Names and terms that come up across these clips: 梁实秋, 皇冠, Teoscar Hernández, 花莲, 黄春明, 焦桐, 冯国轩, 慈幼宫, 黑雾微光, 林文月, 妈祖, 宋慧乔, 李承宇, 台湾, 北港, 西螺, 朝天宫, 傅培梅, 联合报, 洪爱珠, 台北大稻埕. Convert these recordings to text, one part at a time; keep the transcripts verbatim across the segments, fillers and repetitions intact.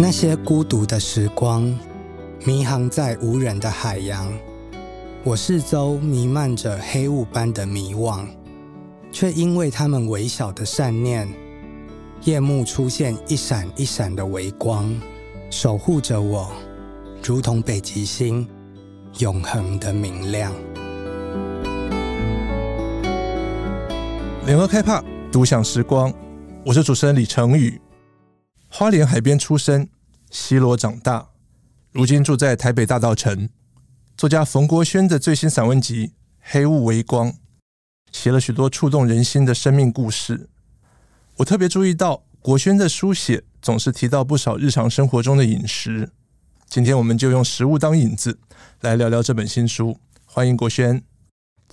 那些孤独的时光，迷航在无人的海洋，我四周弥漫着黑雾般的迷惘，却因为他们微小的善念，夜幕出现一闪一闪的微光，守护着我，如同北极星，永恒的明亮。联合开帕，独享时光，我是主持人李承宇。花莲海边出生，西螺长大，如今住在台北大稻埕。作家冯国轩的最新散文集《黑雾微光》写了许多触动人心的生命故事。我特别注意到国轩的书写总是提到不少日常生活中的饮食，今天我们就用食物当引子来聊聊这本新书。欢迎国轩。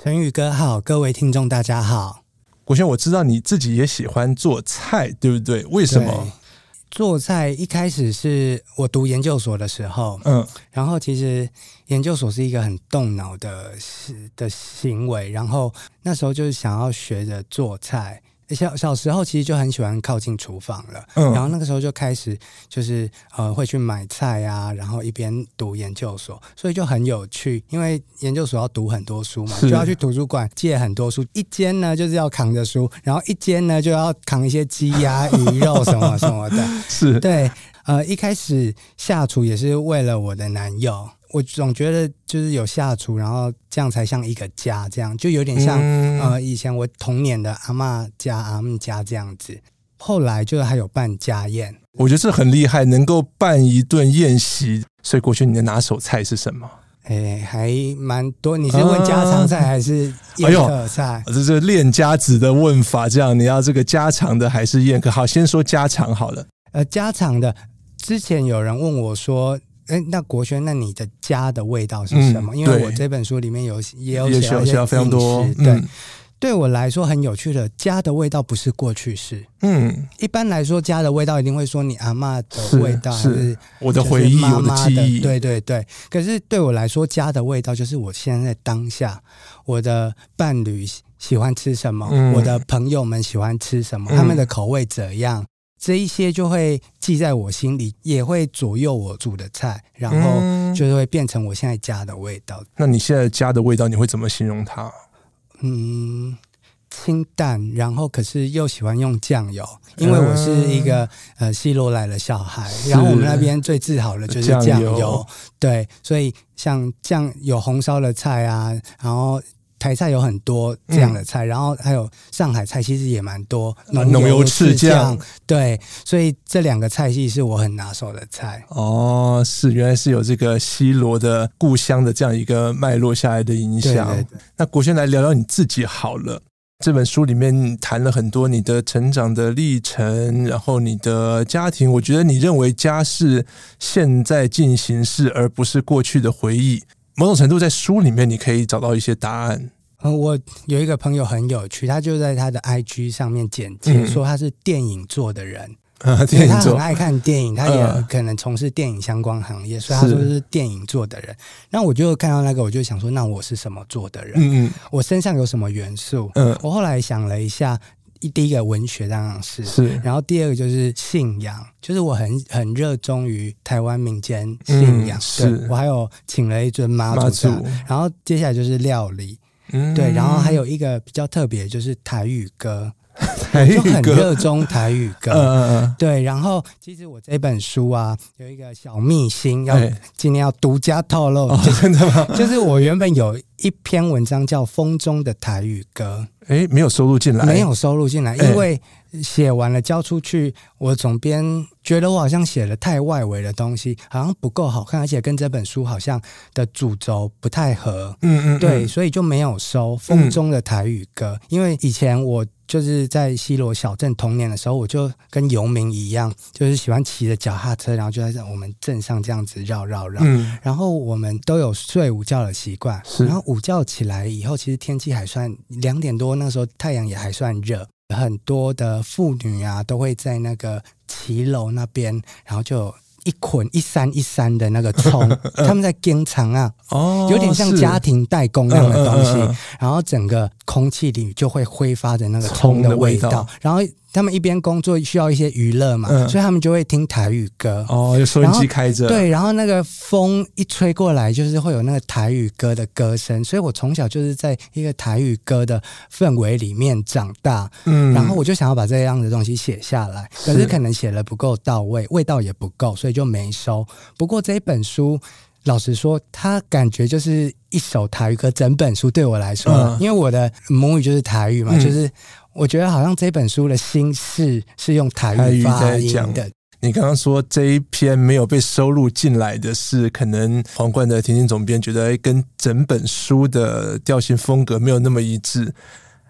承宇哥好，各位听众大家好。国轩，我知道你自己也喜欢做菜，对不对？为什么？做菜一开始是我读研究所的时候，嗯，然后其实研究所是一个很动脑的的行为，然后那时候就是想要学着做菜。小小时候其实就很喜欢靠近厨房了，嗯，然后那个时候就开始就是呃会去买菜啊，然后一边读研究所，所以就很有趣，因为研究所要读很多书嘛，就要去图书馆借很多书，一间呢就是要扛着书，然后一间呢就要扛一些鸡鸭鱼肉什么什么的，是对，呃一开始下厨也是为了我的男友。我总觉得就是有下厨，然后这样才像一个家，这样就有点像、嗯、呃以前我童年的阿嬷家、阿姆家这样子。后来就是还有办家宴，我觉得这很厉害，能够办一顿宴席。所以过去你的拿手菜是什么？哎、欸，还蛮多。你是问家常菜还是宴客菜？啊哎、这是练家子的问法，这样你要这个家常的还是宴客？好，先说家常好了。呃，家常的，之前有人问我说。欸、那国轩，那你的家的味道是什么？嗯、因为我这本书里面有也有写到一些饮食，对、嗯，对我来说很有趣的，家的味道不是过去式。嗯，一般来说，家的味道一定会说你阿嬷的味道，是, 是我的回忆，我的记忆，对对对。可是对我来说，家的味道就是我现在当下，我的伴侣喜欢吃什么，嗯、我的朋友们喜欢吃什么，嗯、他们的口味怎样。这一些就会记在我心里，也会左右我煮的菜，然后就会变成我现在家的味道。嗯、那你现在家的味道，你会怎么形容它？嗯，清淡，然后可是又喜欢用酱油，因为我是一个、嗯、呃西螺来的小孩，然后我们那边最自豪的就是酱油，酱油对，所以像酱有红烧的菜啊，然后。台菜有很多这样的菜、嗯、然后还有上海菜其实也蛮多浓油赤酱，对，所以这两个菜系是我很拿手的菜。哦，是，原来是有这个西螺的故乡的这样一个脉络下来的影响。对对对。那国轩，来聊聊你自己好了。这本书里面谈了很多你的成长的历程，然后你的家庭，我觉得你认为家是现在进行式而不是过去的回忆，某种程度在书里面你可以找到一些答案。嗯、我有一个朋友很有趣，他就在他的 I G 上面简介说他是电影做的人、嗯啊、电影做，所以他很爱看电影，他也可能从事电影相关行业、嗯、所以他说是电影做的人。那我就看到那个，我就想说，那我是什么做的人、嗯、我身上有什么元素、嗯、我后来想了一下，第一个文学当然 是, 是然后第二个就是信仰，就是我很很热衷于台湾民间信仰、嗯、是我还有请了一尊妈 祖, 祖然后接下来就是料理、嗯、对，然后还有一个比较特别就是台语歌，台语歌就很热衷台语歌、呃、对。然后其实我这本书啊有一个小秘辛要、欸、今天要独家透露、哦、真的吗？就是我原本有一篇文章叫《风中的台语歌》，欸、没有收录进来，没有收录进来，因为写完了交出去，我总编觉得我好像写了太外围的东西，好像不够好看，而且跟这本书好像的主轴不太合，嗯嗯嗯，对，所以就没有收《风中的台语歌》。因为以前我就是在西螺小镇童年的时候，我就跟游民一样，就是喜欢骑着脚踏车，然后就在我们镇上这样子绕绕绕、嗯、然后我们都有睡午觉的习惯，然后午觉起来以后，其实天气还算两点多，那时候太阳也还算热，很多的妇女啊都会在那个骑楼那边，然后就有一捆一山一山的那个葱，他们在耕田啊、哦，有点像家庭代工那样的东西、嗯嗯嗯嗯、然后整个空气里就会挥发着那个葱的味 道, 的味道，然后他们一边工作需要一些娱乐嘛、嗯、所以他们就会听台语歌哦，有收音机开着，对，然后那个风一吹过来就是会有那个台语歌的歌声，所以我从小就是在一个台语歌的氛围里面长大，嗯，然后我就想要把这样的东西写下来，可是可能写了不够到位，味道也不够，所以就没收。不过这一本书老实说，他感觉就是一首台语歌，整本书对我来说、嗯、因为我的母语就是台语嘛、嗯、就是我觉得好像这本书的心事是用台语发音的。你刚刚说这一篇没有被收录进来的是可能皇冠的婷婷总编觉得跟整本书的调性风格没有那么一致，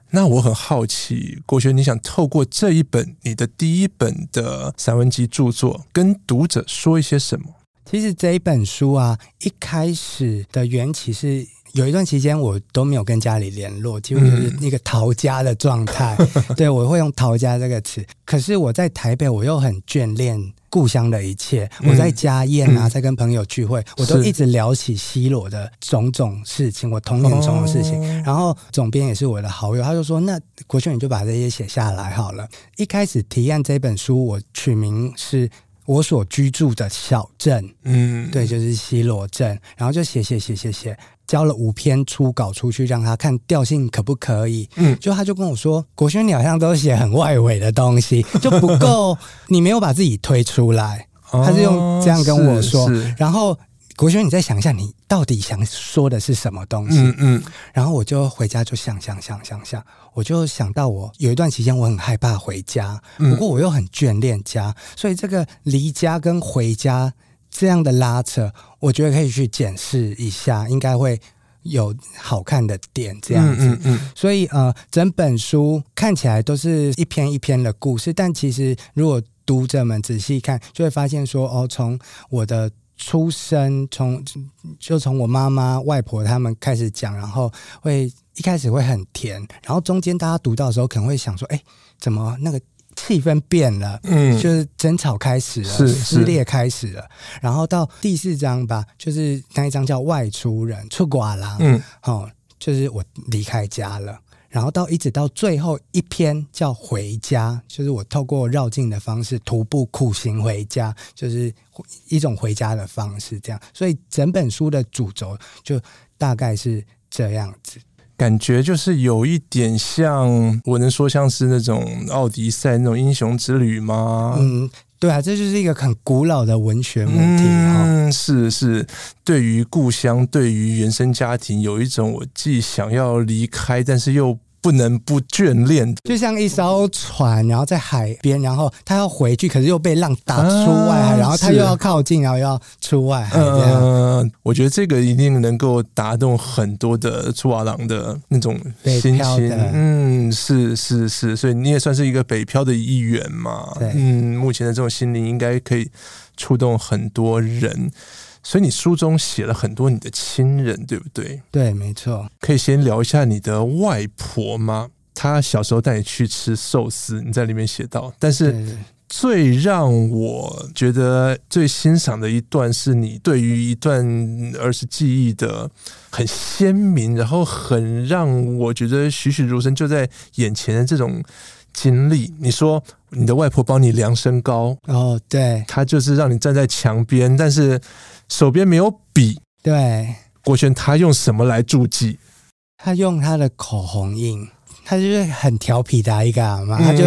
那我很好奇，国璇，你想透过这一本你的第一本的散文集著作跟读者说一些什么？其实这一本书啊，一开始的缘起是有一段期间我都没有跟家里联络，几乎就是一个逃家的状态、嗯、对，我会用逃家这个词。可是我在台北，我又很眷恋故乡的一切、嗯、我在家宴啊、嗯、在跟朋友聚会，我都一直聊起西螺的种种事情，我童年种种事情、哦、然后总编也是我的好友，他就说那国璇你就把这些写下来好了。一开始提案这本书我取名是我所居住的小镇，嗯，对，就是西螺镇，然后就写写写写写，交了五篇初稿出去让他看调性可不可以，嗯，就他就跟我说，国璇你好像都写很外围的东西，就不够你没有把自己推出来，他是用这样跟我说、哦、然后国璇你再想一下你到底想说的是什么东西，嗯嗯，然后我就回家就想想想想想，我就想到我有一段期间我很害怕回家，不过我又很眷恋家、嗯、所以这个离家跟回家这样的拉扯我觉得可以去检视一下，应该会有好看的点这样子、嗯嗯嗯、所以呃，整本书看起来都是一篇一篇的故事，但其实如果读者们仔细看就会发现说，哦，从我的出生，从就从我妈妈外婆他们开始讲，然后会一开始会很甜，然后中间大家读到的时候可能会想说，哎，怎么那个气氛变了，嗯，就是争吵开始了，撕裂开始了，然后到第四章吧，就是那一章叫外出人出寡郎，嗯、哦，就是我离开家了，然后到一直到最后一篇叫回家，就是我透过绕境的方式徒步苦行回家，就是一种回家的方式这样，所以整本书的主轴就大概是这样子。感觉就是有一点像，我能说像是那种奥迪赛那种英雄之旅吗？嗯，对啊，这就是一个很古老的文学母题、哦、嗯，是是，对于故乡，对于原生家庭，有一种我既想要离开，但是又不能不眷恋，就像一艘船然后在海边，然后他要回去可是又被浪打出外海、啊、然后他又要靠近然后又要出外海这样、呃、我觉得这个一定能够打动很多的出瓦郎的那种心情，嗯，是是是，所以你也算是一个北漂的一员嘛，对，嗯，目前的这种心灵应该可以触动很多人，所以你书中写了很多你的亲人，对不对？对，没错。可以先聊一下你的外婆吗？她小时候带你去吃寿司，你在里面写到。但是最让我觉得最欣赏的一段是你对于一段儿时记忆的很鲜明，然后很让我觉得栩栩如生，就在眼前的这种经历。你说你的外婆帮你量身高，哦，对，她就是让你站在墙边，但是手边没有笔，对，国璇他用什么来注记？他用他的口红印，他就是很调皮的一个阿嬷，他就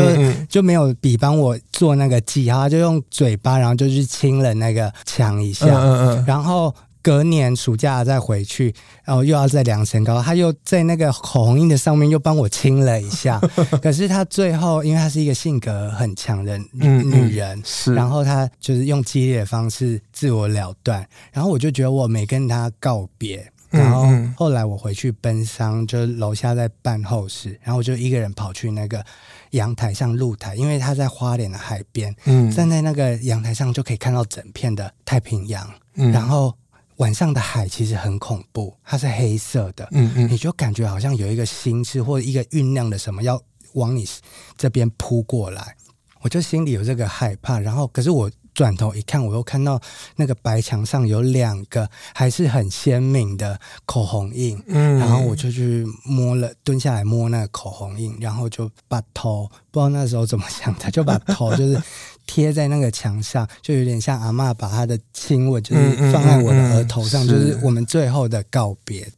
就没有笔帮我做那个记号，他就用嘴巴，然后就是亲了那个墙一下，嗯嗯嗯，然后隔年暑假再回去，然后又要再量身高，他又在那个口红印的上面又帮我亲了一下。可是他最后，因为他是一个性格很强的女人，嗯嗯，然后他就是用激烈的方式自我了断，然后我就觉得我没跟他告别。然后后来我回去奔丧，就楼下在办后事，然后我就一个人跑去那个阳台上露台，因为他在花莲的海边，嗯，站在那个阳台上就可以看到整片的太平洋，嗯，然后晚上的海其实很恐怖，它是黑色的，嗯嗯，你就感觉好像有一个心事或一个酝酿的什么要往你这边扑过来，我就心里有这个害怕，然后可是我转头一看，我又看到那个白墙上有两个还是很鲜明的口红印，嗯，然后我就去摸了，蹲下来摸那个口红印，然后就把头，不知道那时候怎么想的，就把头就是贴在那个墙上，就有点像阿嬷把她的亲吻就是放在我的额头上，嗯嗯嗯嗯，就是我们最后的告别。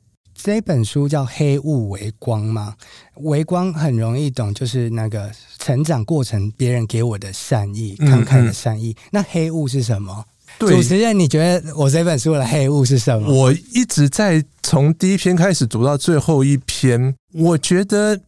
这本书叫黑雾微光嘛，微光很容易懂，就是那个成长过程别人给我的善意，慷慨的善意，嗯嗯。那黑雾是什么？对，主持人，你觉得我这本书的黑雾是什么？我一直在从第一篇开始读到最后一篇，我觉得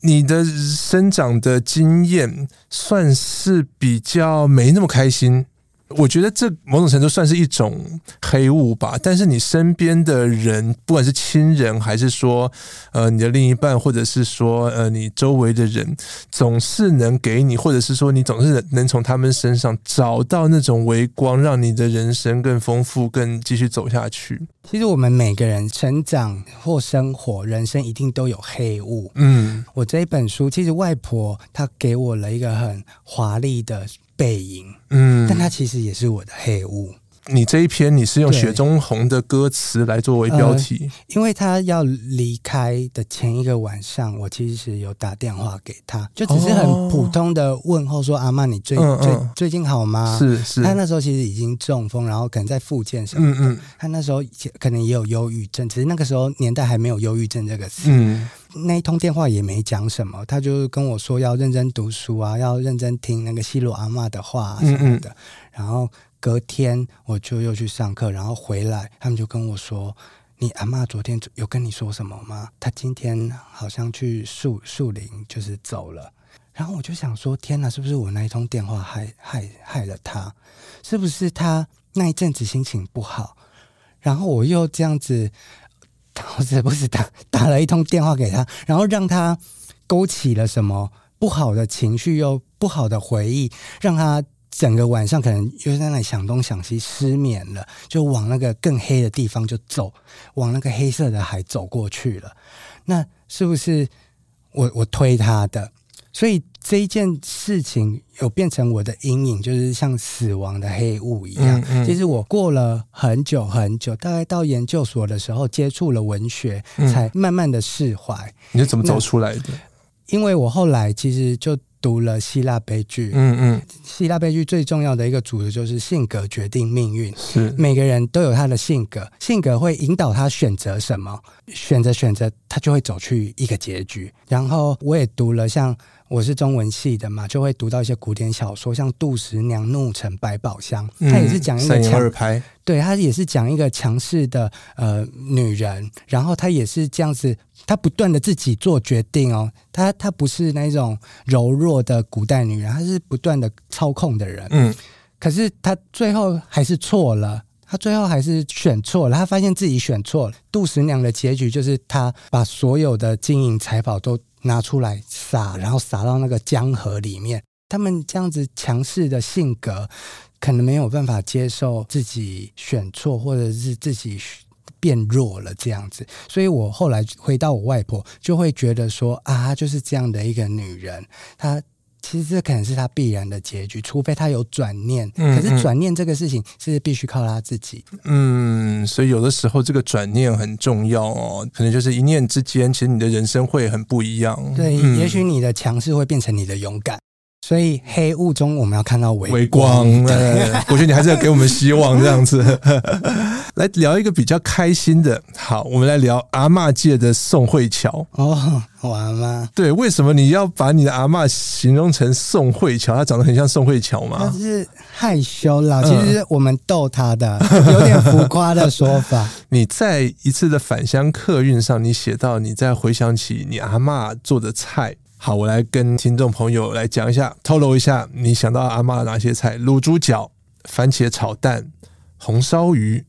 你的生长的经验算是比较没那么开心，我觉得这某种程度算是一种黑雾吧，但是你身边的人，不管是亲人还是说呃你的另一半，或者是说呃你周围的人，总是能给你，或者是说你总是能从他们身上找到那种微光，让你的人生更丰富，更继续走下去。其实我们每个人成长或生活人生一定都有黑雾，嗯，我这一本书其实外婆她给我了一个很华丽的背影，嗯，但它其实也是我的黑雾。你这一篇你是用雪中红的歌词来作为标题，呃、因为他要离开的前一个晚上，我其实有打电话给他，就只是很普通的问候说，哦，阿嬷你 最, 嗯嗯最, 最近好吗？是是。他那时候其实已经中风，然后可能在复健什么的，嗯嗯，他那时候可能也有忧郁症，只是那个时候年代还没有忧郁症这个词，嗯，那一通电话也没讲什么，他就跟我说要认真读书啊，要认真听那个西鲁阿嬷的话，啊，什么的，嗯嗯，然后隔天我就又去上课，然后回来他们就跟我说，你阿嬷昨天有跟你说什么吗？她今天好像去树树林就是走了。然后我就想说，天哪，是不是我那一通电话害害害了她？是不是她那一阵子心情不好？然后我又这样子，我是不是打打了一通电话给她，然后让她勾起了什么不好的情绪，又不好的回忆，让她整个晚上可能又在那里想东想西，失眠了，就往那个更黑的地方就走，往那个黑色的海走过去了。那是不是我我推他的？所以这一件事情有变成我的阴影，就是像死亡的黑雾一样。嗯嗯，其实我过了很久很久，大概到研究所的时候接触了文学，嗯，才慢慢的释怀。你是怎么走出来的？因为我后来其实就读了希腊悲剧，嗯嗯，希腊悲剧最重要的一个主旨就是性格决定命运，是每个人都有他的性格，性格会引导他选择什么，选择选择他就会走去一个结局。然后我也读了，像我是中文系的嘛，就会读到一些古典小说，像杜十娘、怒沉、百宝箱，嗯，他也是讲一个强，对，他也是讲一个强势的呃女人，然后他也是这样子，他不断的自己做决定哦，他他不是那种柔弱的古代女人，他是不断的操控的人，嗯，可是他最后还是错了。他最后还是选错了，他发现自己选错了。杜十娘的结局就是他把所有的金银财宝都拿出来撒，然后撒到那个江河里面。他们这样子强势的性格，可能没有办法接受自己选错，或者是自己变弱了这样子。所以我后来回到我外婆，就会觉得说啊，她就是这样的一个女人，她其实这可能是他必然的结局，除非他有转念，嗯嗯，可是转念这个事情是必须靠他自己的。嗯，所以有的时候这个转念很重要哦，可能就是一念之间，其实你的人生会很不一样。对，嗯，也许你的强势会变成你的勇敢。所以黑雾中我们要看到微光，我觉得你还是要给我们希望这样子。来聊一个比较开心的，好，我们来聊阿嬷界的宋慧乔。哦，我阿嬷，对，为什么你要把你的阿嬷形容成宋慧乔？她长得很像宋慧乔吗？她是害羞啦，其实我们逗她的，嗯，有点浮夸的说法。你在一次的返乡客运上，你写到你在回想起你阿嬷做的菜。好，我来跟听众朋友来讲一下，透露一下你想到阿嬷哪些菜：卤猪脚、番茄炒蛋、红烧鱼、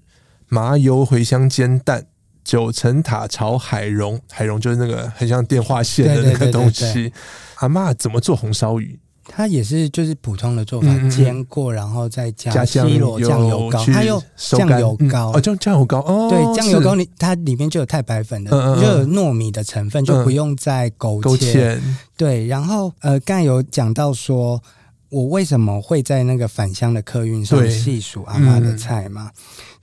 麻油茴香煎蛋、九层塔炒海茸，海茸就是那个很像电话线的那个东西。对对对对对，阿嬷怎么做红烧鱼？它也是就是普通的做法，嗯，煎过然后再加西螺酱油膏，它有酱油膏，嗯，哦，酱油膏，哦，对，酱油膏你它里面就有太白粉的，嗯嗯，就有糯米的成分，嗯，就不用再勾芡。勾芡对，然后呃，刚才有讲到说我为什么会在那个返乡的客运上细数阿嬤的菜嘛、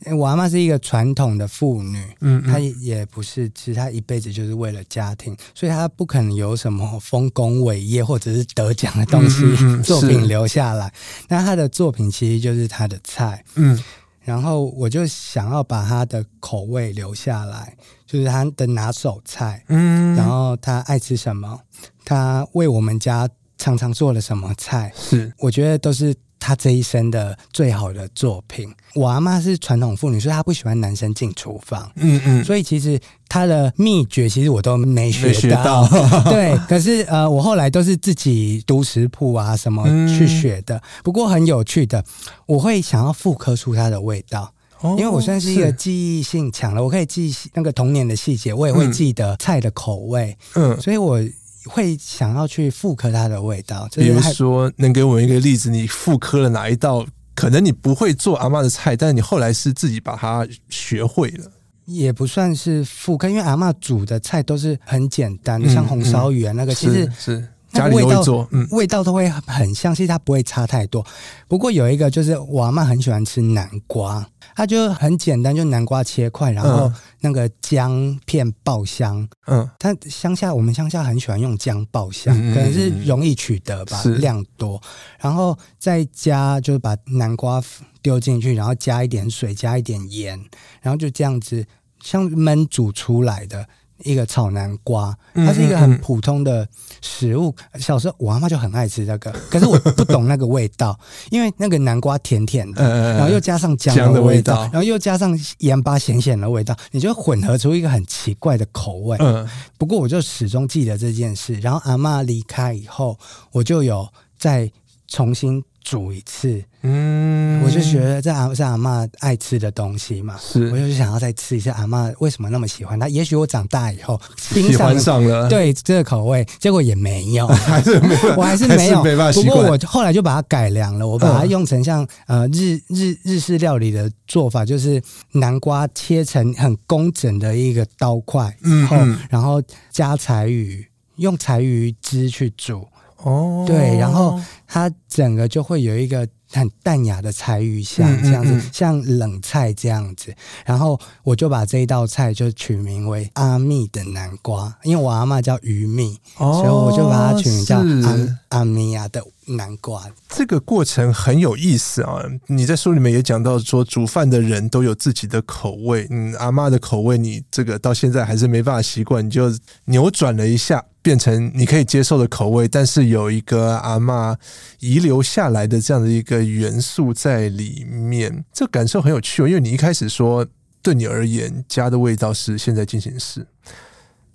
嗯？我阿嬤是一个传统的妇女，嗯嗯她也不是，其实她一辈子就是为了家庭，所以她不可能有什么丰功伟业或者是得奖的东西、嗯嗯、作品留下来。那她的作品其实就是她的菜，嗯。然后我就想要把她的口味留下来，就是她的拿手菜，嗯。然后她爱吃什么，她为我们家。常常做了什么菜是我觉得都是她这一生的最好的作品。我阿嬤是传统妇女，所以她不喜欢男生进厨房，嗯嗯，所以其实她的秘诀其实我都没学到，没学到对，可是呃，我后来都是自己读食谱啊什么去学的、嗯、不过很有趣的，我会想要复刻出她的味道，因为我算是一个记忆性强了，我可以记那个童年的细节，我也会记得菜的口味，嗯，所以我会想要去复刻它的味道。比如说能给我们一个例子，你复刻了哪一道可能你不会做阿嬤的菜，但你后来是自己把它学会了？也不算是复刻，因为阿嬤煮的菜都是很简单的、嗯、像红烧鱼啊那个、嗯、其实是家里都会做、嗯、味道都会很像，其实它不会差太多。不过有一个就是我阿嬤很喜欢吃南瓜，它就很简单，就南瓜切块，然后那个姜片爆香，嗯，它乡下我们乡下很喜欢用姜爆香、嗯、可能是容易取得吧，量多，然后再加就是把南瓜丢进去，然后加一点水加一点盐，然后就这样子像焖煮出来的一个炒南瓜，它是一个很普通的食物。小时候我阿嬤就很爱吃这个，可是我不懂那个味道，因为那个南瓜甜甜的，然后又加上姜的味道，然后又加上盐巴咸咸的味道，你就混合出一个很奇怪的口味。不过我就始终记得这件事。然后阿嬤离开以后，我就有再重新煮一次，嗯，我就觉得这是阿嬤爱吃的东西嘛，是，我就想要再吃一次阿嬤为什么那么喜欢她。也许我长大以后喜欢上了，对这个口味，结果也没有，还是没有，我还是没有，没办法习惯。不过我后来就把它改良了，我把它用成像、嗯、呃日日日式料理的做法，就是南瓜切成很工整的一个刀块，嗯，然后嗯然后加柴鱼，用柴鱼汁去煮。哦，对，然后它整个就会有一个很淡雅的柴鱼香，这样子，嗯嗯嗯，像冷菜这样子。然后我就把这一道菜就取名为阿蜜的南瓜，因为我阿嬤叫鱼蜜、哦、所以我就把它取名叫阿蜜亚的南瓜。这个过程很有意思啊！你在书里面也讲到说，煮饭的人都有自己的口味，嗯，阿嬤的口味你这个到现在还是没办法习惯，你就扭转了一下，变成你可以接受的口味，但是有一个阿嬤遗留下来的这样的一个元素在里面，这感受很有趣、哦、因为你一开始说对你而言家的味道是现在进行式，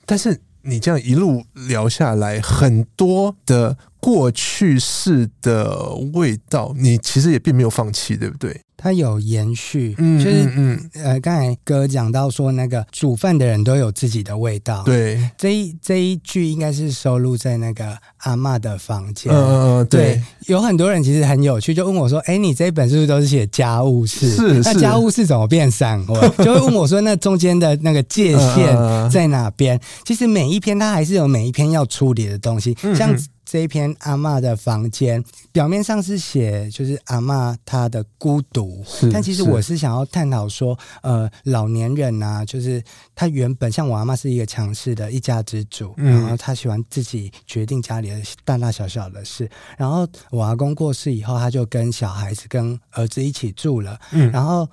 但是你这样一路聊下来，很多的过去式的味道你其实也并没有放弃，对不对？它有延续，就是嗯嗯呃，刚才哥讲到说，那个煮饭的人都有自己的味道。对，这一这一句应该是收录在那个阿嬤的房间。嗯、呃、对，有很多人其实很有趣，就问我说：“哎、欸，你这一本是不是都是写家务事？是，那家务事怎么变散文？”就会问我说：“那中间的那个界限在哪边？”呃、其实每一篇它还是有每一篇要处理的东西，嗯嗯像。这一篇阿嬤的房间表面上是写就是阿嬤她的孤独，但其实我是想要探讨说呃，老年人啊，就是她原本像我阿嬤是一个强势的一家之主、嗯、然后她喜欢自己决定家里的大大小小的事，然后我阿公过世以后，她就跟小孩子跟儿子一起住了、嗯、然后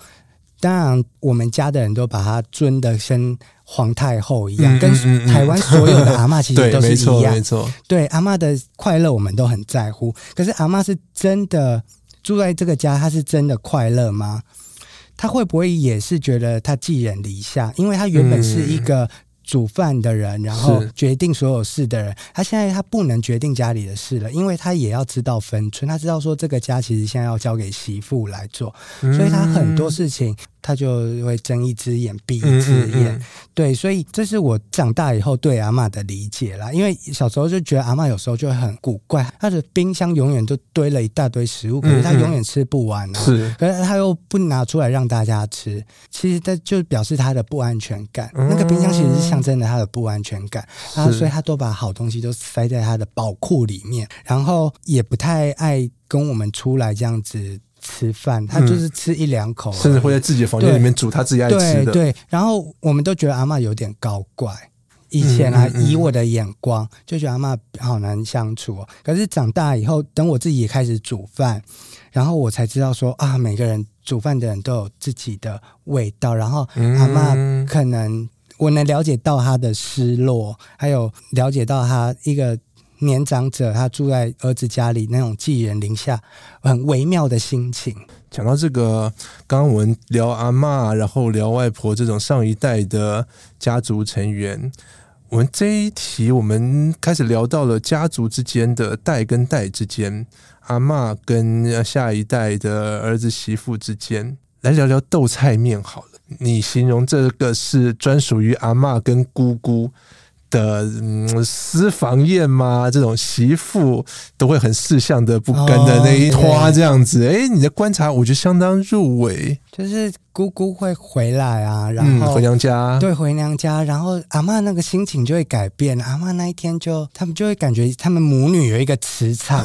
当然我们家的人都把她尊得跟皇太后一样、嗯、跟台湾所有的阿嬤其实都是一样。对，阿嬤的快乐我们都很在乎，可是阿嬤是真的住在这个家，她是真的快乐吗？她会不会也是觉得她寄人篱下？因为她原本是一个煮饭的人，然后决定所有事的人，她现在她不能决定家里的事了，因为她也要知道分寸，她知道说这个家其实现在要交给媳妇来做，所以她很多事情他就会睁一只眼闭一只眼。嗯嗯嗯，对，所以这是我长大以后对阿嬷的理解啦。因为小时候就觉得阿嬷有时候就会很古怪，她的冰箱永远都堆了一大堆食物，可是她永远吃不完啊，嗯嗯，可是她又不拿出来让大家吃，其实这就表示她的不安全感。嗯，那个冰箱其实是象征了她的不安全感啊，所以她都把好东西都塞在她的宝库里面，然后也不太爱跟我们出来这样子吃饭，他就是吃一两口，嗯，甚至会在自己的房间里面煮他自己爱吃的。 对， 对，然后我们都觉得阿嬷有点高怪，以前啊，嗯嗯嗯，以我的眼光就觉得阿嬷好难相处哦。可是长大以后，等我自己也开始煮饭，然后我才知道说啊，每个人煮饭的人都有自己的味道，然后阿嬷可能我能了解到她的失落，还有了解到她一个年长者他住在儿子家里那种寄人篱下很微妙的心情。讲到这个，刚刚我们聊阿嬷，然后聊外婆这种上一代的家族成员，我们这一题我们开始聊到了家族之间的代跟代之间，阿嬷跟下一代的儿子媳妇之间，来聊聊豆菜面好了。你形容这个是专属于阿嬷跟姑姑的，嗯，私房宴嘛，这种媳妇都会很识相的不甘的那一拖这样子。哎，哦，你的观察我觉得相当入围。就是姑姑会回来啊，然后，嗯，回娘家，对，回娘家，然后阿嬷那个心情就会改变。阿嬷那一天就他们就会感觉他们母女有一个磁场，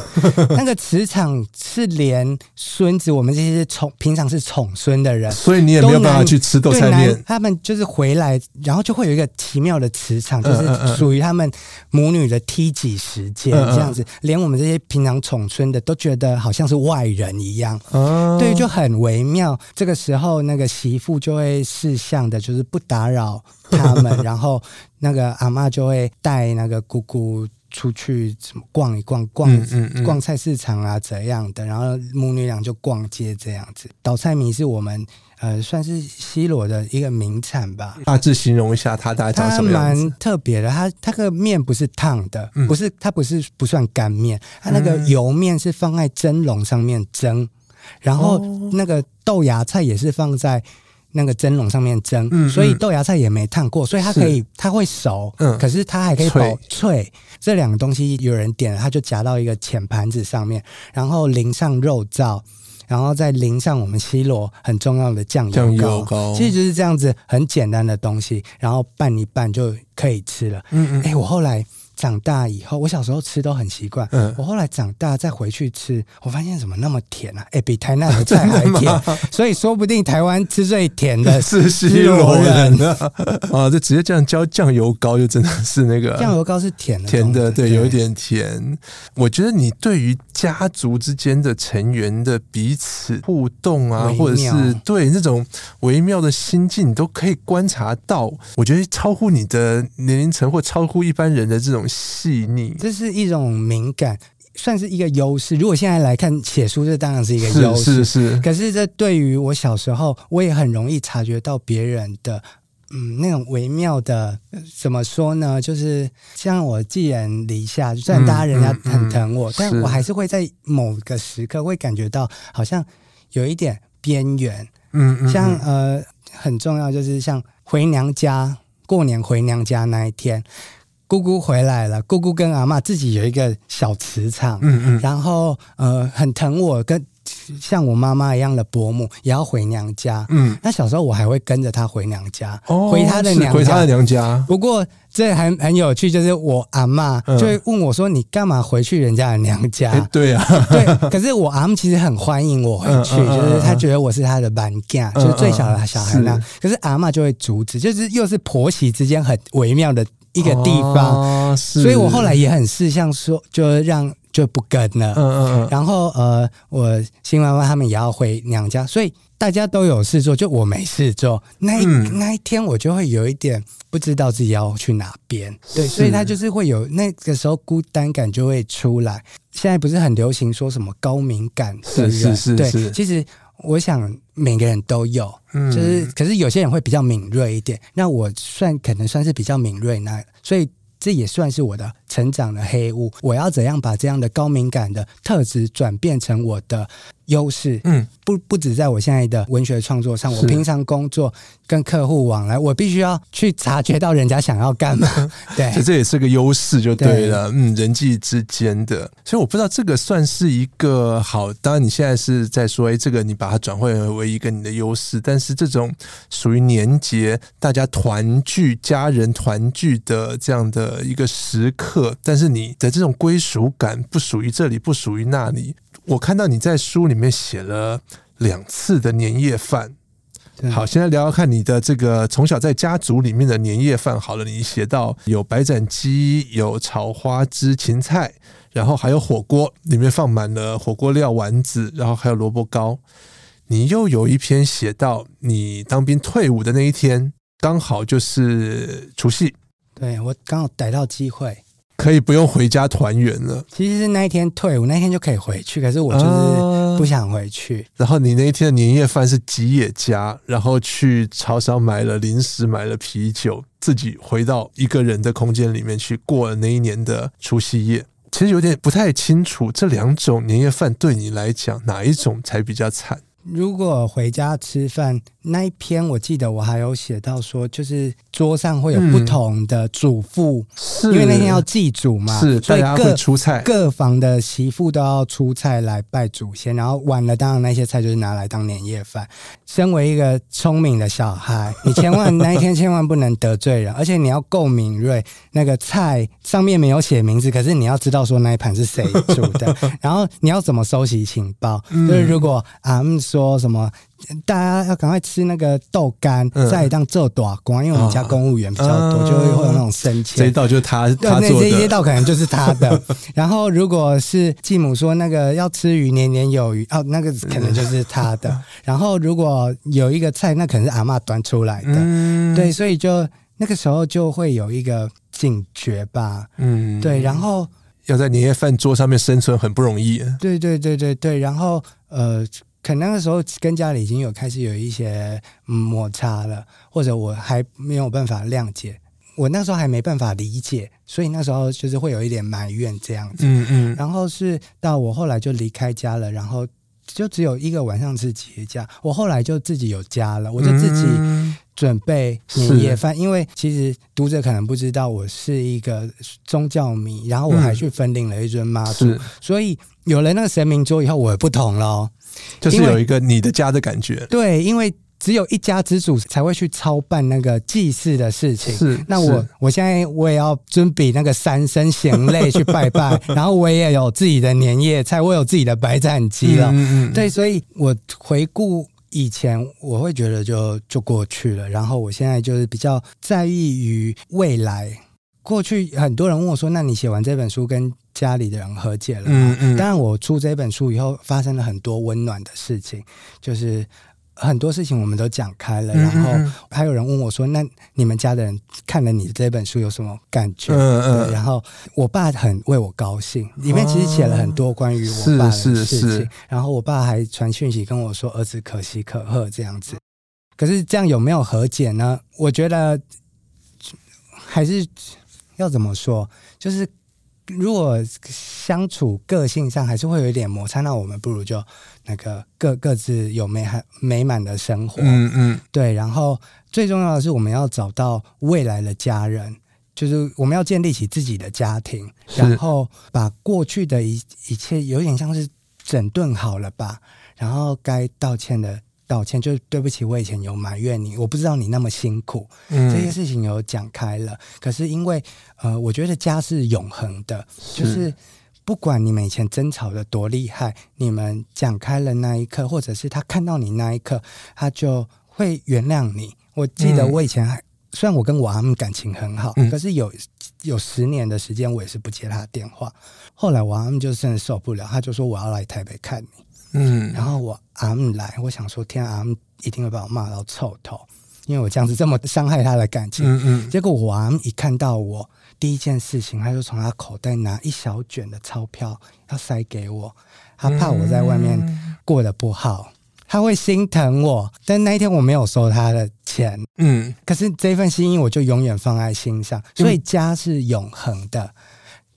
那个磁场是连孙子，我们这些宠平常是宠孙的人，所以你也没有办法去吃豆菜面。他们就是回来，然后就会有一个奇妙的磁场，嗯，就是属于他们母女的梯级时间这样子，连我们这些平常宠孙的都觉得好像是外人一样，嗯，对，就很微妙。这个时候那个媳妇就会识相的就是不打扰他们，然后那个阿嬷就会带那个姑姑出去逛一逛， 逛, 逛菜市场啊怎样的，然后母女俩就逛街这样子。倒菜米是我们呃，算是西螺的一个名产吧。大致形容一下它大概长什么样子？它蛮特别的，它它个面不是烫的，嗯，不是，它不是不算干面，它那个油面是放在蒸笼上面蒸，嗯，然后那个豆芽菜也是放在那个蒸笼上面蒸，嗯嗯，所以豆芽菜也没烫过，所以它可以，它会熟，嗯，可是它还可以保 脆, 脆。这两个东西有人点了，它就夹到一个浅盘子上面，然后淋上肉燥，然后再淋上我们西螺很重要的酱油膏，酱油膏其实就是这样子很简单的东西，然后拌一拌就可以吃了。嗯嗯，欸，我后来长大以后，我小时候吃都很习惯，嗯，我后来长大再回去吃，我发现怎么那么甜啊，欸，比台南的菜还甜，啊，所以说不定台湾吃最甜的是西螺人啊，啊，就直接这样浇酱油膏就真的是那个酱油膏是甜的，甜的，对，有一点甜。我觉得你对于家族之间的成员的彼此互动啊，或者是对那种微妙的心境你都可以观察到，我觉得超乎你的年龄层或超乎一般人的这种细腻，这是一种敏感，算是一个优势。如果现在来看写书，这当然是一个优势，是是是。可是这对于我小时候，我也很容易察觉到别人的嗯那种微妙的，怎么说呢？就是像我寄人篱下，虽然大家人家很疼我，嗯嗯嗯，但我还是会在某个时刻会感觉到好像有一点边缘。嗯， 嗯， 嗯，像呃很重要就是像回娘家，过年回娘家那一天。姑姑回来了，姑姑跟阿嬷自己有一个小磁场，嗯嗯，然后呃很疼我，跟像我妈妈一样的伯母也要回娘家，嗯，那小时候我还会跟着她回娘家，哦，回她的娘家，回她的娘家。不过这很很有趣，就是我阿嬷就会问我说：“你干嘛回去人家的娘家？”嗯欸，对啊，对。可是我阿嬷其实很欢迎我回去，嗯嗯嗯，就是她觉得我是她的班干，嗯嗯，就是最小的小孩那。可是阿嬷就会阻止，就是又是婆媳之间很微妙的一个地方，哦，所以我后来也很识相说，就让就不跟了。嗯嗯，然后呃，我新妈妈他们也要回娘家，所以大家都有事做，就我没事做。那一，嗯，那一天我就会有一点不知道自己要去哪边，对，所以他就是会有那个时候孤单感就会出来。现在不是很流行说什么高敏感的人，是是是是，对，其实我想每个人都有，嗯，就是可是有些人会比较敏锐一点，那我算可能算是比较敏锐那，所以这也算是我的成长的黑屋，我要怎样把这样的高敏感的特质转变成我的优势。嗯，不不只在我现在的文学创作上，我平常工作跟客户往来，我必须要去察觉到人家想要干嘛。对，所以这也是个优势就对了。对，嗯，人际之间的，所以我不知道这个算是一个好。当然你现在是在说，哎，这个你把它转换为一个你的优势，但是这种属于年节大家团聚、家人团聚的这样的一个时刻，但是你的这种归属感不属于这里，不属于那里。我看到你在书里面写了两次的年夜饭。好，现在聊聊看你的这个从小在家族里面的年夜饭好了。你写到有白斩鸡，有炒花枝芹菜，然后还有火锅，里面放满了火锅料、丸子，然后还有萝卜糕。你又有一篇写到你当兵退伍的那一天，刚好就是除夕。对，我刚好逮到机会，可以不用回家团圆了。其实是那一天退伍，那一天就可以回去，可是我就是不想回去。啊，然后你那一天的年夜饭是吉野家，然后去超商买了零食，买了啤酒，自己回到一个人的空间里面去过了那一年的除夕夜。其实有点不太清楚，这两种年夜饭对你来讲哪一种才比较惨？如果回家吃饭那一篇，我记得我还有写到说，就是桌上会有不同的主妇，嗯，因为那天要祭祖嘛，是，所以大家会出菜，各房的媳妇都要出菜来拜祖先，然后晚了当然那些菜就是拿来当年夜饭。身为一个聪明的小孩，你千万那一天千万不能得罪人，而且你要够敏锐。那个菜上面没有写名字，可是你要知道说那一盘是谁煮的，然后你要怎么收集情报，嗯，就是如果啊嗯说什么大家要赶快吃那个豆干，嗯，再当做大官，因为我们家公务员比较多，啊，就会有那种升迁。这一道就是他他做的，这一道可能就是他的。然后如果是继母说那个要吃鱼年年有余，哦，那个可能就是他的。然后如果有一个菜，那可能是阿嬷端出来的，嗯，对，所以就那个时候就会有一个警觉吧，嗯，对，然后要在年夜饭桌上面生存很不容易，对对对对对，然后呃。可能那个时候跟家里已经有开始有一些摩擦了，或者我还没有办法谅解，我那时候还没办法理解，所以那时候就是会有一点埋怨这样子。嗯嗯。然后是到我后来就离开家了，然后就只有一个晚上是节假，我后来就自己有家了，我就自己准备年夜饭，嗯，因为其实读者可能不知道我是一个宗教迷，然后我还去分领了一尊妈祖，嗯，所以有了那个神明桌以后，我也不同了哦。就是有一个你的家的感觉，对，因为只有一家之主才会去操办那个祭祀的事情。是，那我我现在我也要尊比那个三牲贤类去拜拜，然后我也有自己的年夜菜，我有自己的白斩鸡了，嗯嗯，对，所以我回顾以前，我会觉得就就过去了，然后我现在就是比较在意于未来。过去很多人问我说，那你写完这本书跟家里的人和解了吗？嗯嗯，当然我出这本书以后发生了很多温暖的事情，就是很多事情我们都讲开了，然后还有人问我说，那你们家的人看了你这本书有什么感觉？嗯嗯，然后我爸很为我高兴，里面其实写了很多关于我爸的事情，哦，然后我爸还传讯息跟我说，儿子可喜可贺这样子。可是这样有没有和解呢？我觉得还是要怎么说，就是如果相处个性上还是会有一点摩擦，那我们不如就那个各各自有美美满的生活。嗯嗯，对。然后最重要的是，我们要找到未来的家人，就是我们要建立起自己的家庭，然后把过去的一一切有点像是整顿好了吧，然后该道歉的道歉，就对不起，我以前有埋怨你，我不知道你那么辛苦，嗯，这些事情有讲开了。可是因为呃，我觉得家是永恒的，就是不管你们以前争吵的多厉害，你们讲开了那一刻，或者是他看到你那一刻，他就会原谅你。我记得我以前还，嗯，虽然我跟我阿姆感情很好，嗯，可是有有十年的时间我也是不接他的电话。后来我阿姆就真的受不了，他就说我要来台北看你。嗯，然后我阿姆来，我想说天啊，阿姆一定会把我骂到臭头，因为我这样子这么伤害他的感情。嗯嗯，结果我阿姆一看到我，第一件事情他就从他口袋拿一小卷的钞票要塞给我，他怕我在外面过得不好，嗯，他会心疼我。但那一天我没有收他的钱，嗯，可是这份心意我就永远放在心上。所以家是永恒的，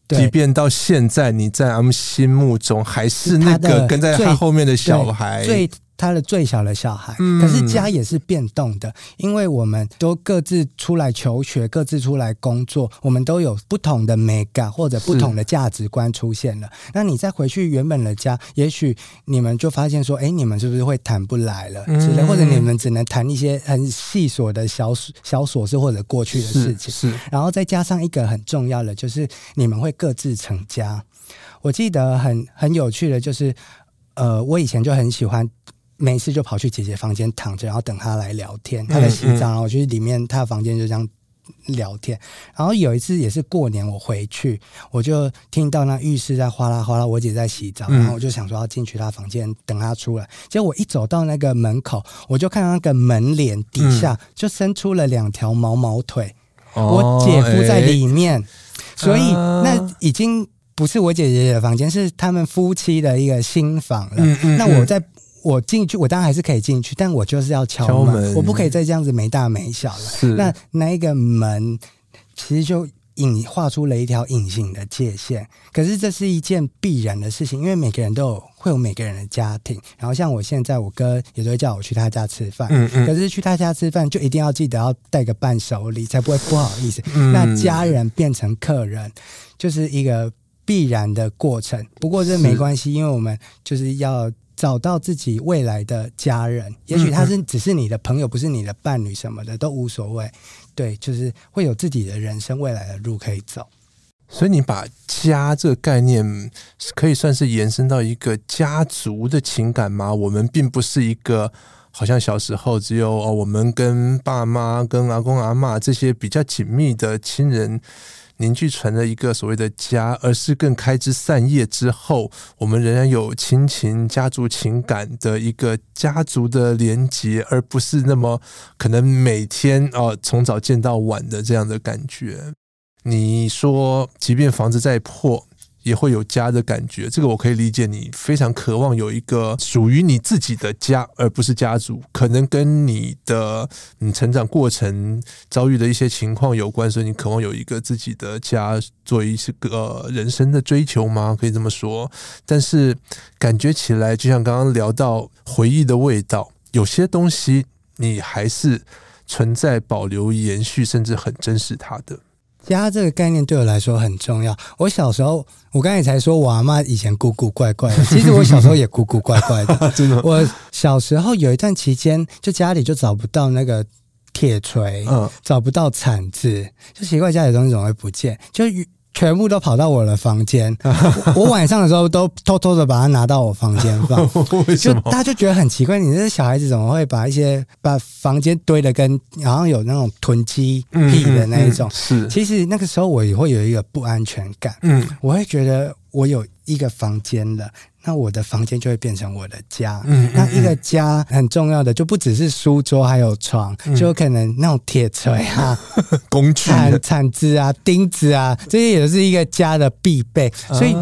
即便到现在你在他们心目中还是那个跟在他后面的小孩，最他的最小的小孩、嗯、可是家也是变动的，因为我们都各自出来求学，各自出来工作，我们都有不同的美感或者不同的价值观出现了。那你再回去原本的家，也许你们就发现说，哎、欸，你们是不是会谈不来了之类、嗯、或者你们只能谈一些很细琐的小小琐事或者过去的事情，是是。然后再加上一个很重要的，就是你们会各自成家。我记得很很有趣的就是呃，我以前就很喜欢每次就跑去姐姐房间躺着，然后等她来聊天，她在洗澡，然后我去里面她的房间就这样聊天。然后有一次也是过年我回去，我就听到那浴室在哗啦哗啦，我姐在洗澡，然后我就想说要进去她房间等她出来，结果我一走到那个门口，我就看到那个门帘底下就伸出了两条毛毛腿，我姐夫在里面，所以那已经不是我姐姐的房间，是他们夫妻的一个新房了。那我在我进去，我当然还是可以进去，但我就是要敲门，敲门我不可以再这样子没大没小了。那那一个门其实就隐画出了一条隐形的界限，可是这是一件必然的事情，因为每个人都有会有每个人的家庭。然后像我现在，我哥也都会叫我去他家吃饭，嗯嗯可是去他家吃饭就一定要记得要带个伴手礼，才不会不好意思。嗯、那家人变成客人，就是一个必然的过程。不过这没关系，因为我们就是要找到自己未来的家人，也许他是只是你的朋友，不是你的伴侣什么的都无所谓。对，就是会有自己的人生未来的路可以走。所以你把家这个概念可以算是延伸到一个家族的情感吗？我们并不是一个好像小时候只有、哦、我们跟爸妈跟阿公阿嬷这些比较紧密的亲人凝聚成了一个所谓的家，而是更开枝散叶之后，我们仍然有亲情家族情感的一个家族的连结，而不是那么可能每天、呃、从早见到晚的这样的感觉。你说即便房子再破也会有家的感觉，这个我可以理解，你非常渴望有一个属于你自己的家，而不是家族，可能跟你的你成长过程遭遇的一些情况有关，所以你渴望有一个自己的家，做一个人生的追求吗？可以这么说。但是感觉起来就像刚刚聊到回忆的味道，有些东西你还是存在保留延续，甚至很珍视它的。家这个概念对我来说很重要。我小时候，我刚才才说我阿嬷以前古古怪怪的，其实我小时候也古古怪怪的。真的，我小时候有一段期间，就家里就找不到那个铁锤，嗯、找不到铲子，就奇怪家里的东西总会不见，就全部都跑到我的房间。我晚上的时候都偷偷的把它拿到我房间放，就大家就觉得很奇怪，你这小孩子怎么会把一些把房间堆的跟好像有那种囤积癖的那一种、嗯嗯嗯、是。其实那个时候我也会有一个不安全感，嗯，我会觉得我有一个房间了，那我的房间就会变成我的家。嗯嗯嗯那一个家很重要的就不只是书桌还有床、嗯、就可能那种铁锤啊工具铲子啊钉子啊，这些也是一个家的必备。所以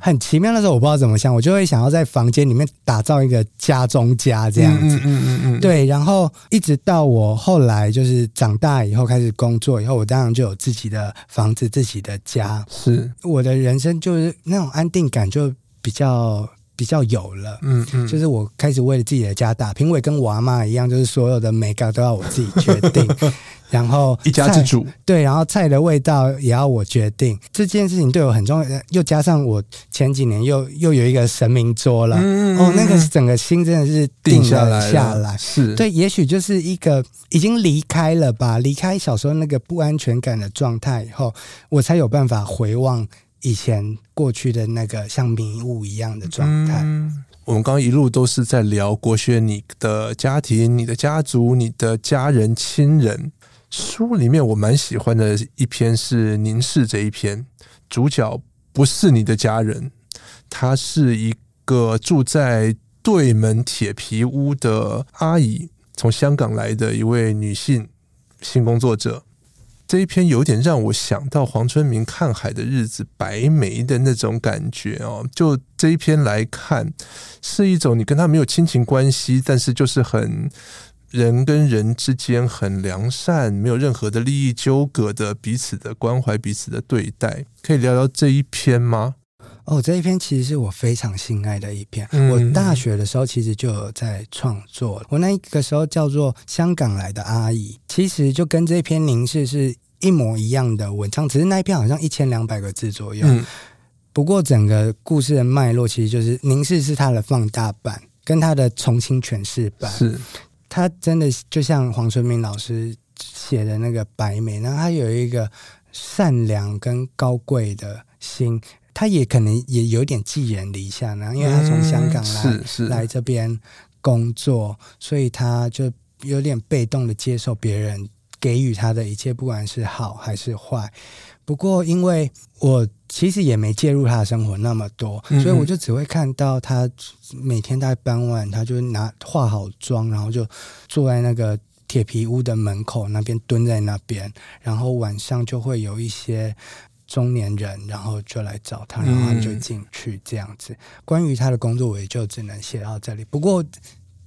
很奇妙的时候我不知道怎么想，我就会想要在房间里面打造一个家中家这样子。嗯嗯嗯嗯嗯对，然后一直到我后来就是长大以后开始工作以后，我当然就有自己的房子自己的家，是我的人生就是那种安定感就比较比较有了。嗯嗯就是我开始为了自己的家打拼，我也跟我阿嬷一样，就是所有的美感都要我自己决定然后一家之主，对，然后菜的味道也要我决定，这件事情对我很重要。又加上我前几年又又有一个神明桌了，嗯嗯嗯哦，那个整个心真的是定了下来，下来是对，也许就是一个已经离开了吧，离开小时候那个不安全感的状态以后，我才有办法回望以前过去的那个像迷雾一样的状态、嗯、我们刚刚一路都是在聊国学，你的家庭你的家族你的家人亲人。书里面我蛮喜欢的一篇是凝视这一篇，主角不是你的家人，他是一个住在对门铁皮屋的阿姨，从香港来的一位女性性工作者。这一篇有点让我想到黄春明看海的日子白眉的那种感觉、哦、就这一篇来看是一种你跟他没有亲情关系，但是就是很人跟人之间很良善，没有任何的利益纠葛的彼此的关怀，彼此的对待。可以聊聊这一篇吗？哦，这一篇其实是我非常心爱的一篇、嗯、我大学的时候其实就有在创作，我那个时候叫做香港来的阿姨，其实就跟这篇凝视是一模一样的文章，只是那一篇好像一千两百个字左右、嗯、不过整个故事的脉络其实就是凝视是它的放大版跟它的重新诠释版，是它真的就像黄春明老师写的那个白眉，然后它有一个善良跟高贵的心，他也可能也有点寄人篱下呢，因为他从香港 来,、嗯、是是来这边工作，所以他就有点被动的接受别人给予他的一切，不管是好还是坏。不过因为我其实也没介入他的生活那么多，所以我就只会看到他每天在傍晚他就拿化好妆，然后就坐在那个铁皮屋的门口那边蹲在那边，然后晚上就会有一些中年人然后就来找他，然后他就进去这样子、嗯、关于他的工作我也就只能写到这里。不过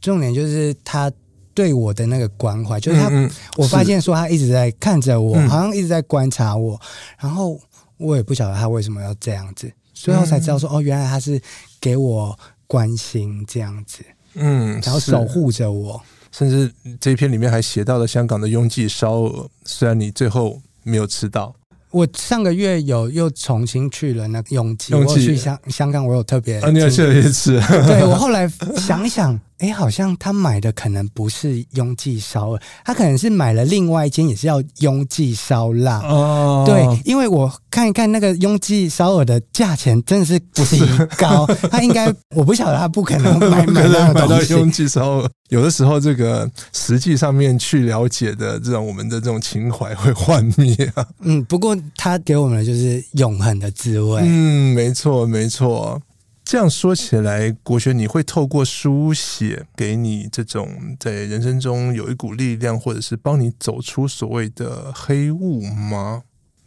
重点就是他对我的那个关怀，就是他、嗯嗯、我发现说他一直在看着我、嗯、好像一直在观察我，然后我也不晓得他为什么要这样子，最后才知道说、嗯、哦，原来他是给我关心这样子，嗯，然后守护着我。甚至这一篇里面还写到了香港的拥挤烧鹅，虽然你最后没有吃到。我上个月有又重新去了那个永吉，我去香香港，我有特别、啊、你有去了一次。对，我后来想想，哎、欸，好像他买的可能不是拥挤烧鹅，他可能是买了另外一间也是要拥挤烧腊。哦，对，因为我看一看那个拥挤烧鹅的价钱真的是极高，他应该我不晓得他不可能买买到买到拥挤烧鹅。有的时候这个实际上面去了解的这种我们的这种情怀会幻灭啊。嗯，不过他给我们的就是永恒的滋味。嗯，没错没错。这样说起来，国学你会透过书写给你这种在人生中有一股力量，或者是帮你走出所谓的黑雾吗？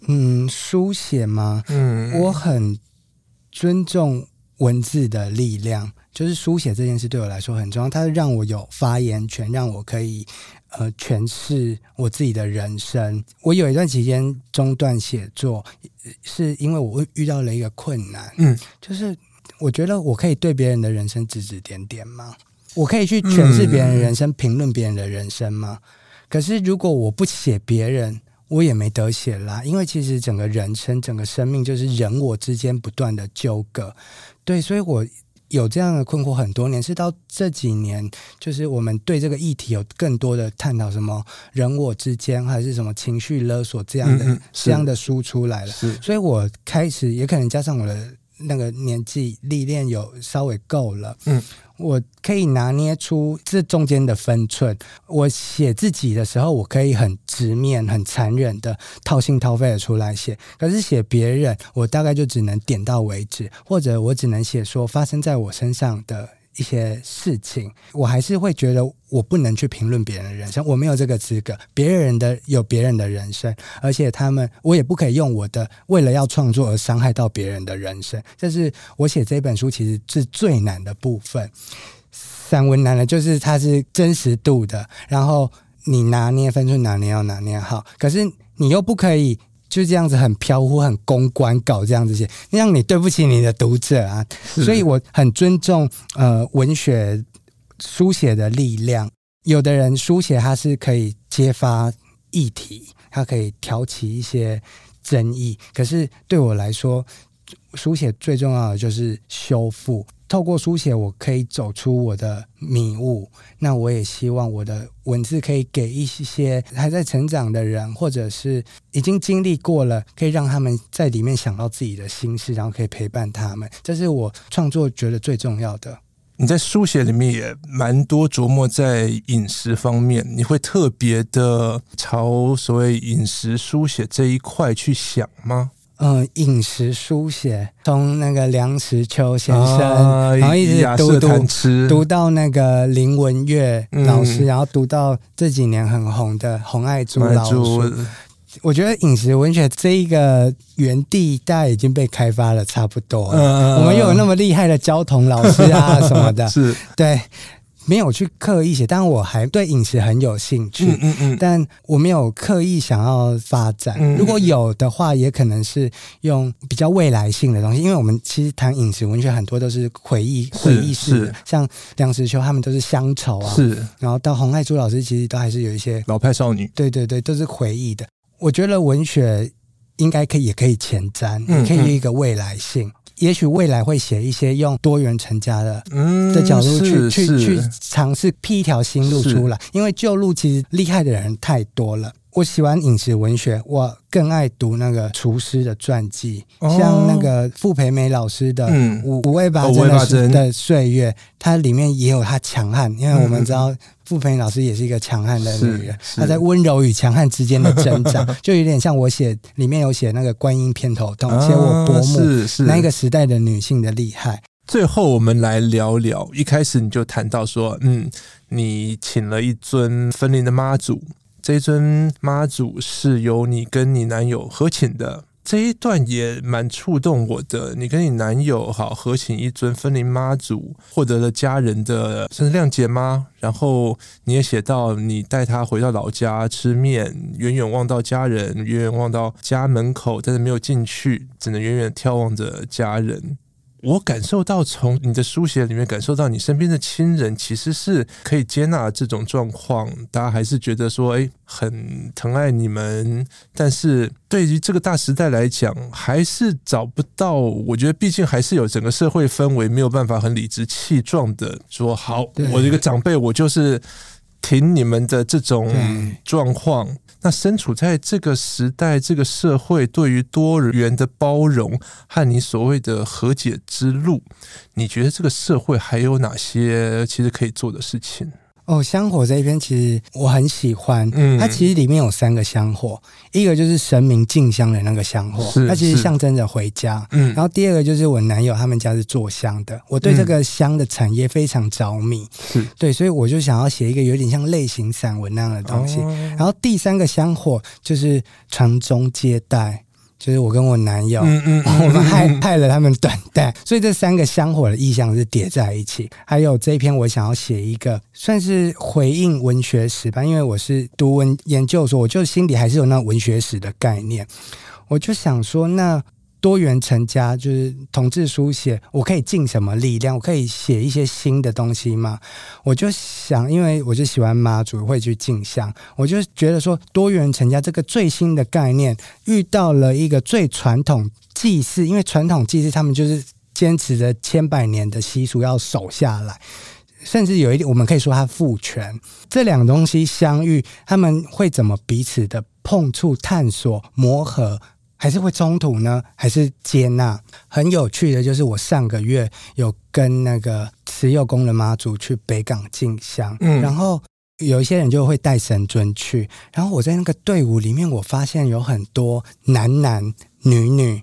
嗯，书写吗？嗯，我很尊重文字的力量，就是书写这件事对我来说很重要，它让我有发言权，让我可以呃诠释我自己的人生。我有一段期间中断写作，是因为我遇到了一个困难，嗯，就是我觉得我可以对别人的人生指指点点吗？我可以去诠释别人的人生、嗯、评论别人的人生吗？可是如果我不写别人，我也没得写啦，因为其实整个人生整个生命就是人我之间不断的纠葛。对，所以我有这样的困惑很多年，是到这几年就是我们对这个议题有更多的探讨，什么人我之间还是什么情绪勒索这样的、嗯、这样的书出来了，所以我开始也可能加上我的那个年纪历练有稍微够了，嗯，我可以拿捏出这中间的分寸。我写自己的时候，我可以很直面很残忍的掏心掏肺的出来写，可是写别人我大概就只能点到为止，或者我只能写说发生在我身上的一些事情，我还是会觉得我不能去评论别人的人生，我没有这个资格，别人的有别人的人生，而且他们我也不可以用我的为了要创作而伤害到别人的人生，这是我写这本书其实是最难的部分。散文难的就是它是真实度的，然后你拿捏分寸拿捏要拿捏好，可是你又不可以就这样子很飘忽很公关搞这样子写，让你对不起你的读者啊。所以我很尊重呃文学书写的力量，有的人书写他是可以揭发议题，他可以挑起一些争议，可是对我来说书写最重要的就是修复，透过书写我可以走出我的迷雾。那我也希望我的文字可以给一些还在成长的人，或者是已经经历过了，可以让他们在里面想到自己的心事，然后可以陪伴他们，这是我创作觉得最重要的。你在书写里面也蛮多琢磨在饮食方面，你会特别的朝所谓饮食书写这一块去想吗？嗯，饮食书写从那个梁实秋先生、啊、然后一直读读读到那个林文月老师、嗯、然后读到这几年很红的洪爱珠老师。我觉得饮食文学这一个原地大概已经被开发了差不多了、嗯、我们又有那么厉害的焦桐老师啊什么的是对，没有去刻意写，但我还对饮食很有兴趣，嗯嗯嗯，但我没有刻意想要发展，嗯，如果有的话也可能是用比较未来性的东西，因为我们其实谈饮食文学很多都是回忆回忆式的，像梁实秋他们都是乡愁啊，是，然后到洪爱珠老师其实都还是有一些老派少女，对对对，都是回忆的。我觉得文学应该可以也可以前瞻，嗯，也可以有一个未来性，也许未来会写一些用多元成家的，嗯，的角度去去去尝试辟一条新路出来，因为旧路其实厉害的人太多了。我喜欢饮食文学，我更爱读那个厨师的传记，哦，像那个傅培梅老师的五五味八珍的岁月，它里面也有他强悍，因为我们知道傅培梅老师也是一个强悍的女人，她在温柔与强悍之间的挣扎，就有点像我写里面有写那个观音偏头痛，写我伯母，啊，那一个时代的女性的厉害。最后我们来聊聊，一开始你就谈到说，嗯，你请了一尊分灵的妈祖，这尊妈祖是由你跟你男友合请的，这一段也蛮触动我的。你跟你男友好合请一尊分灵妈祖，获得了家人的甚至谅解吗？然后你也写到，你带他回到老家吃面，远远望到家人，远远望到家门口，但是没有进去，只能远远眺望着家人。我感受到从你的书写里面感受到你身边的亲人其实是可以接纳这种状况，大家还是觉得说，哎，很疼爱你们，但是对于这个大时代来讲还是找不到，我觉得毕竟还是有整个社会氛围没有办法很理直气壮的说，好，我这个长辈我就是挺你们的这种状况。那身处在这个时代这个社会对于多元的包容和你所谓的和解之路，你觉得这个社会还有哪些其实可以做的事情？哦，香火这一篇其实我很喜欢，嗯，它其实里面有三个香火，一个就是神明进香的那个香火，它其实象征着回家，嗯，然后第二个就是我男友他们家是做香的，我对这个香的产业非常着迷，嗯，对，所以我就想要写一个有点像类型散文那样的东西，哦，然后第三个香火就是传宗接代，就是我跟我男友，嗯嗯嗯，我们 害, 害了他们短代，所以这三个香火的意象是叠在一起。还有这一篇我想要写一个算是回应文学史吧，因为我是读文研究所，我就心里还是有那文学史的概念，我就想说那多元成家就是同志书写，我可以尽什么力量？我可以写一些新的东西吗？我就想，因为我就喜欢妈祖，会去进香，我就觉得说多元成家这个最新的概念遇到了一个最传统祭祀，因为传统祭祀他们就是坚持着千百年的习俗要守下来，甚至有一点我们可以说它父权，这两个东西相遇，他们会怎么彼此的碰触、探索、磨合？还是会冲突呢？还是接纳？很有趣的就是我上个月有跟那个慈幼宫的妈祖去北港进香，嗯，然后有一些人就会带神尊去，然后我在那个队伍里面我发现有很多男男女女，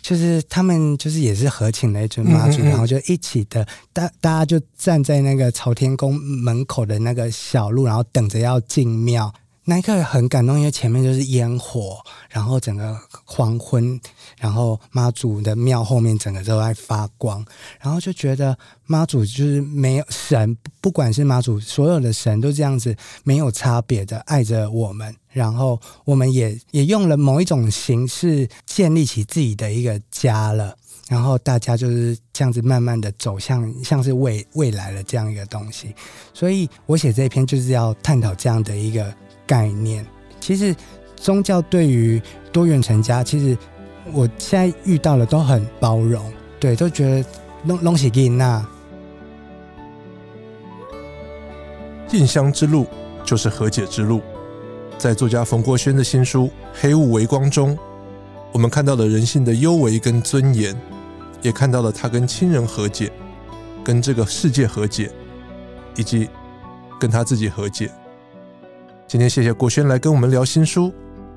就是他们就是也是合请了一尊妈祖，嗯嗯嗯，然后就一起的，大大家就站在那个朝天宫门口的那个小路，然后等着要进庙。那一刻很感动，因为前面就是烟火，然后整个黄昏，然后妈祖的庙后面整个都在发光，然后就觉得妈祖就是没有神，不管是妈祖所有的神都这样子没有差别的爱着我们，然后我们也也用了某一种形式建立起自己的一个家了，然后大家就是这样子慢慢的走向像是 未, 未来的这样一个东西。所以我写这一篇就是要探讨这样的一个概念。其实宗教对于多元成家，其实我现在遇到的都很包容，对，都觉得都都是囡仔。进香之路就是和解之路。在作家冯国轩的新书《黑雾微光》中，我们看到了人性的幽微跟尊严，也看到了他跟亲人和解，跟这个世界和解，以及跟他自己和解。今天谢谢国轩来跟我们聊新书，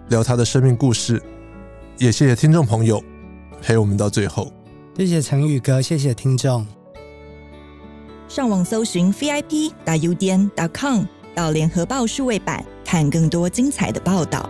聊他的生命故事，也谢谢听众朋友陪我们到最后。谢谢成宇哥，谢谢听众。上网搜寻 V I P 打 U D N 点 com 到联合报数位版，看更多精彩的报道。